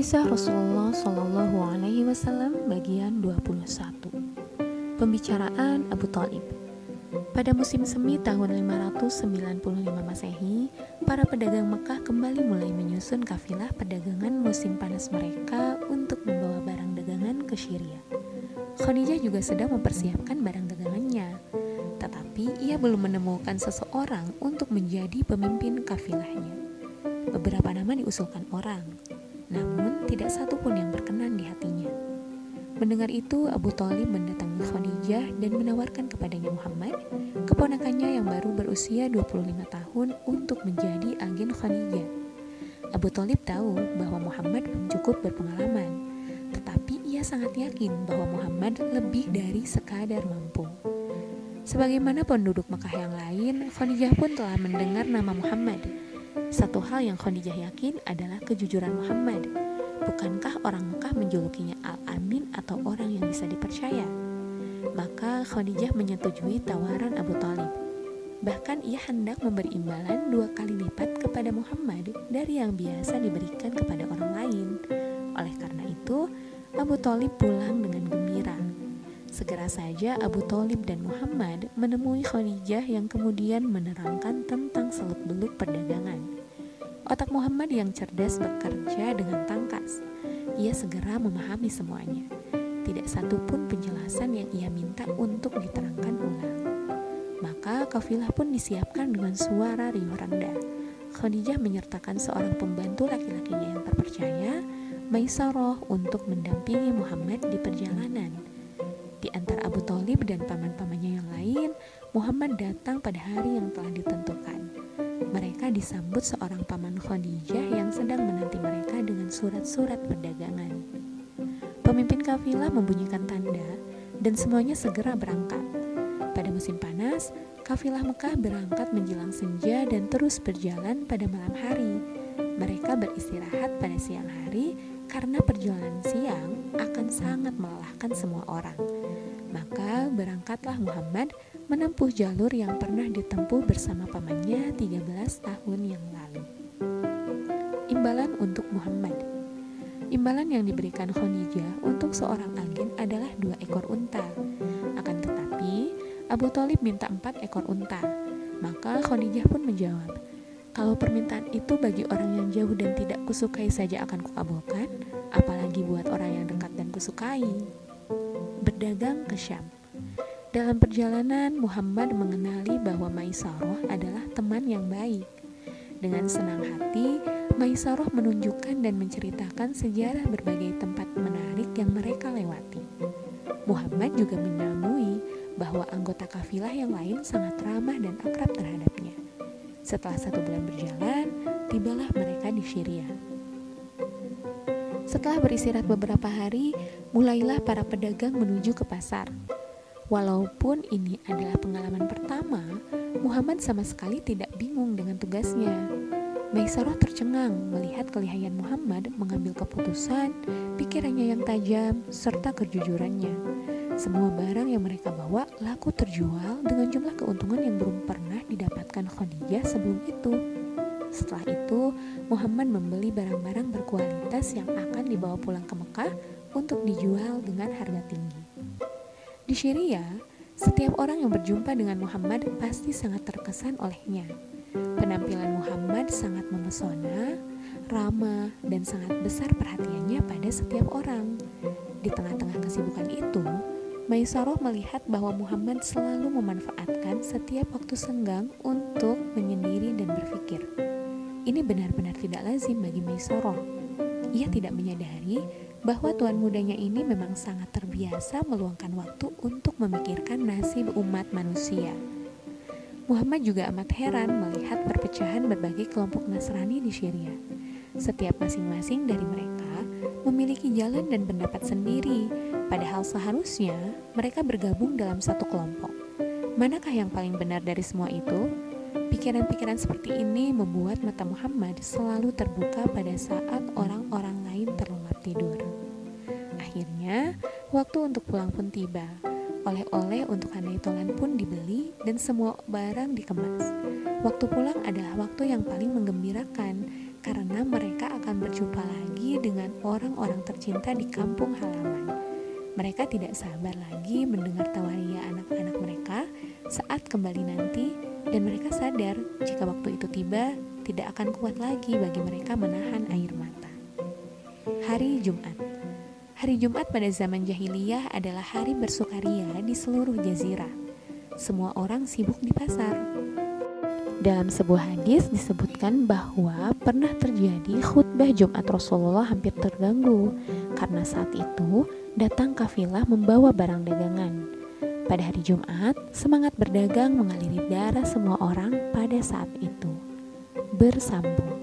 Kisah Rasulullah SAW bagian 21. Pembicaraan Abu Thalib. Pada musim semi tahun 595 Masehi, para pedagang Mekah kembali mulai menyusun kafilah perdagangan musim panas mereka untuk membawa barang dagangan ke Syria. Khadijah juga sedang mempersiapkan barang dagangannya, tetapi ia belum menemukan seseorang untuk menjadi pemimpin kafilahnya. Beberapa nama diusulkan orang, namun tidak satu pun yang berkenan di hatinya. Mendengar itu, Abu Thalib mendatangi Khadijah dan menawarkan kepadanya Muhammad, keponakannya yang baru berusia 25 tahun, untuk menjadi agen Khadijah. Abu Thalib tahu bahwa Muhammad belum cukup berpengalaman, tetapi ia sangat yakin bahwa Muhammad lebih dari sekadar mampu. Sebagaimana penduduk Mekah yang lain, Khadijah pun telah mendengar nama Muhammad. Satu hal yang Khadijah yakin adalah kejujuran Muhammad. Bukankah orang Mekah menjulukinya Al-Amin atau orang yang bisa dipercaya? Maka Khadijah menyetujui tawaran Abu Thalib. Bahkan ia hendak memberi imbalan 2 kali lipat kepada Muhammad dari yang biasa diberikan kepada orang lain. Oleh karena itu, Abu Thalib pulang dengan gembira. Segera saja Abu Thalib dan Muhammad menemui Khadijah yang kemudian menerangkan tentang seluk-beluk perdagangan. Otak Muhammad yang cerdas bekerja dengan tangkas. Ia segera memahami semuanya. Tidak satu pun penjelasan yang ia minta untuk diterangkan ulang. Maka kafilah pun disiapkan dengan suara riuh rendah. Khadijah menyertakan seorang pembantu laki-lakinya yang terpercaya, Maisarah, untuk mendampingi Muhammad di perjalanan. Di antara Abu Thalib dan paman-pamannya yang lain, Muhammad datang pada hari yang telah ditentukan. Mereka disambut seorang paman Khadijah yang sedang menanti mereka dengan surat-surat perdagangan. Pemimpin kafilah membunyikan tanda dan semuanya segera berangkat. Pada musim panas, kafilah Mekah berangkat menjelang senja dan terus berjalan pada malam hari. Mereka beristirahat pada siang hari karena perjalanan siang akan sangat melelahkan semua orang. Maka berangkatlah Muhammad menempuh jalur yang pernah ditempuh bersama pamannya 13 tahun yang lalu. Imbalan untuk Muhammad. Imbalan yang diberikan Khadijah untuk seorang agen adalah 2 ekor unta. Akan tetapi, Abu Thalib minta 4 ekor unta. Maka Khadijah pun menjawab, "Kalau permintaan itu bagi orang yang jauh dan tidak kusukai saja akan kukabulkan, apalagi buat orang yang dekat dan kusukai." Berdagang ke Syam. Dalam perjalanan, Muhammad mengenali bahwa Maisarah adalah teman yang baik. Dengan senang hati, Maisarah menunjukkan dan menceritakan sejarah berbagai tempat menarik yang mereka lewati. Muhammad juga menyamui bahwa anggota kafilah yang lain sangat ramah dan akrab terhadapnya. Setelah 1 bulan berjalan, tibalah mereka di Syria. Setelah beristirahat beberapa hari, mulailah para pedagang menuju ke pasar. Walaupun ini adalah pengalaman pertama, Muhammad sama sekali tidak bingung dengan tugasnya. Maisarah tercengang melihat kelihayan Muhammad mengambil keputusan, pikirannya yang tajam, serta kejujurannya. Semua barang yang mereka bawa laku terjual dengan jumlah keuntungan yang belum pernah didapatkan Khadijah sebelum itu. Setelah itu, Muhammad membeli barang-barang berkualitas yang akan dibawa pulang ke Mekah untuk dijual dengan harga tinggi. Di Syria, setiap orang yang berjumpa dengan Muhammad pasti sangat terkesan olehnya. Penampilan Muhammad sangat memesona, ramah, dan sangat besar perhatiannya pada setiap orang. Di tengah-tengah kesibukan itu, Maisarah melihat bahwa Muhammad selalu memanfaatkan setiap waktu senggang untuk menyendiri dan berpikir. Ini benar-benar tidak lazim bagi Maisarah. Ia tidak menyadari bahwa tuan mudanya ini memang sangat terbiasa meluangkan waktu untuk memikirkan nasib umat manusia. Muhammad juga amat heran melihat perpecahan berbagai kelompok Nasrani di Syria. Setiap masing-masing dari mereka memiliki jalan dan pendapat sendiri, padahal seharusnya mereka bergabung dalam satu kelompok. Manakah yang paling benar dari semua itu? Pikiran-pikiran seperti ini membuat mata Muhammad selalu terbuka pada saat orang-orang lain terlelap tidur. Akhirnya, waktu untuk pulang pun tiba. Oleh-oleh untuk handai tolan pun dibeli dan semua barang dikemas. Waktu pulang adalah waktu yang paling menggembirakan karena mereka akan berjumpa lagi dengan orang-orang tercinta di kampung halaman. Mereka tidak sabar lagi mendengar tawaria anak-anak mereka saat kembali nanti, dan mereka sadar jika waktu itu tiba tidak akan kuat lagi bagi mereka menahan air mata. Hari Jumat pada zaman jahiliyah adalah hari bersukaria di seluruh jazirah. Semua orang sibuk di pasar. Dalam sebuah hadis disebutkan bahwa pernah terjadi khutbah Jumat Rasulullah hampir terganggu karena saat itu datang kafilah membawa barang dagangan. Pada hari Jumat, semangat berdagang mengaliri darah semua orang pada saat itu. Bersambung.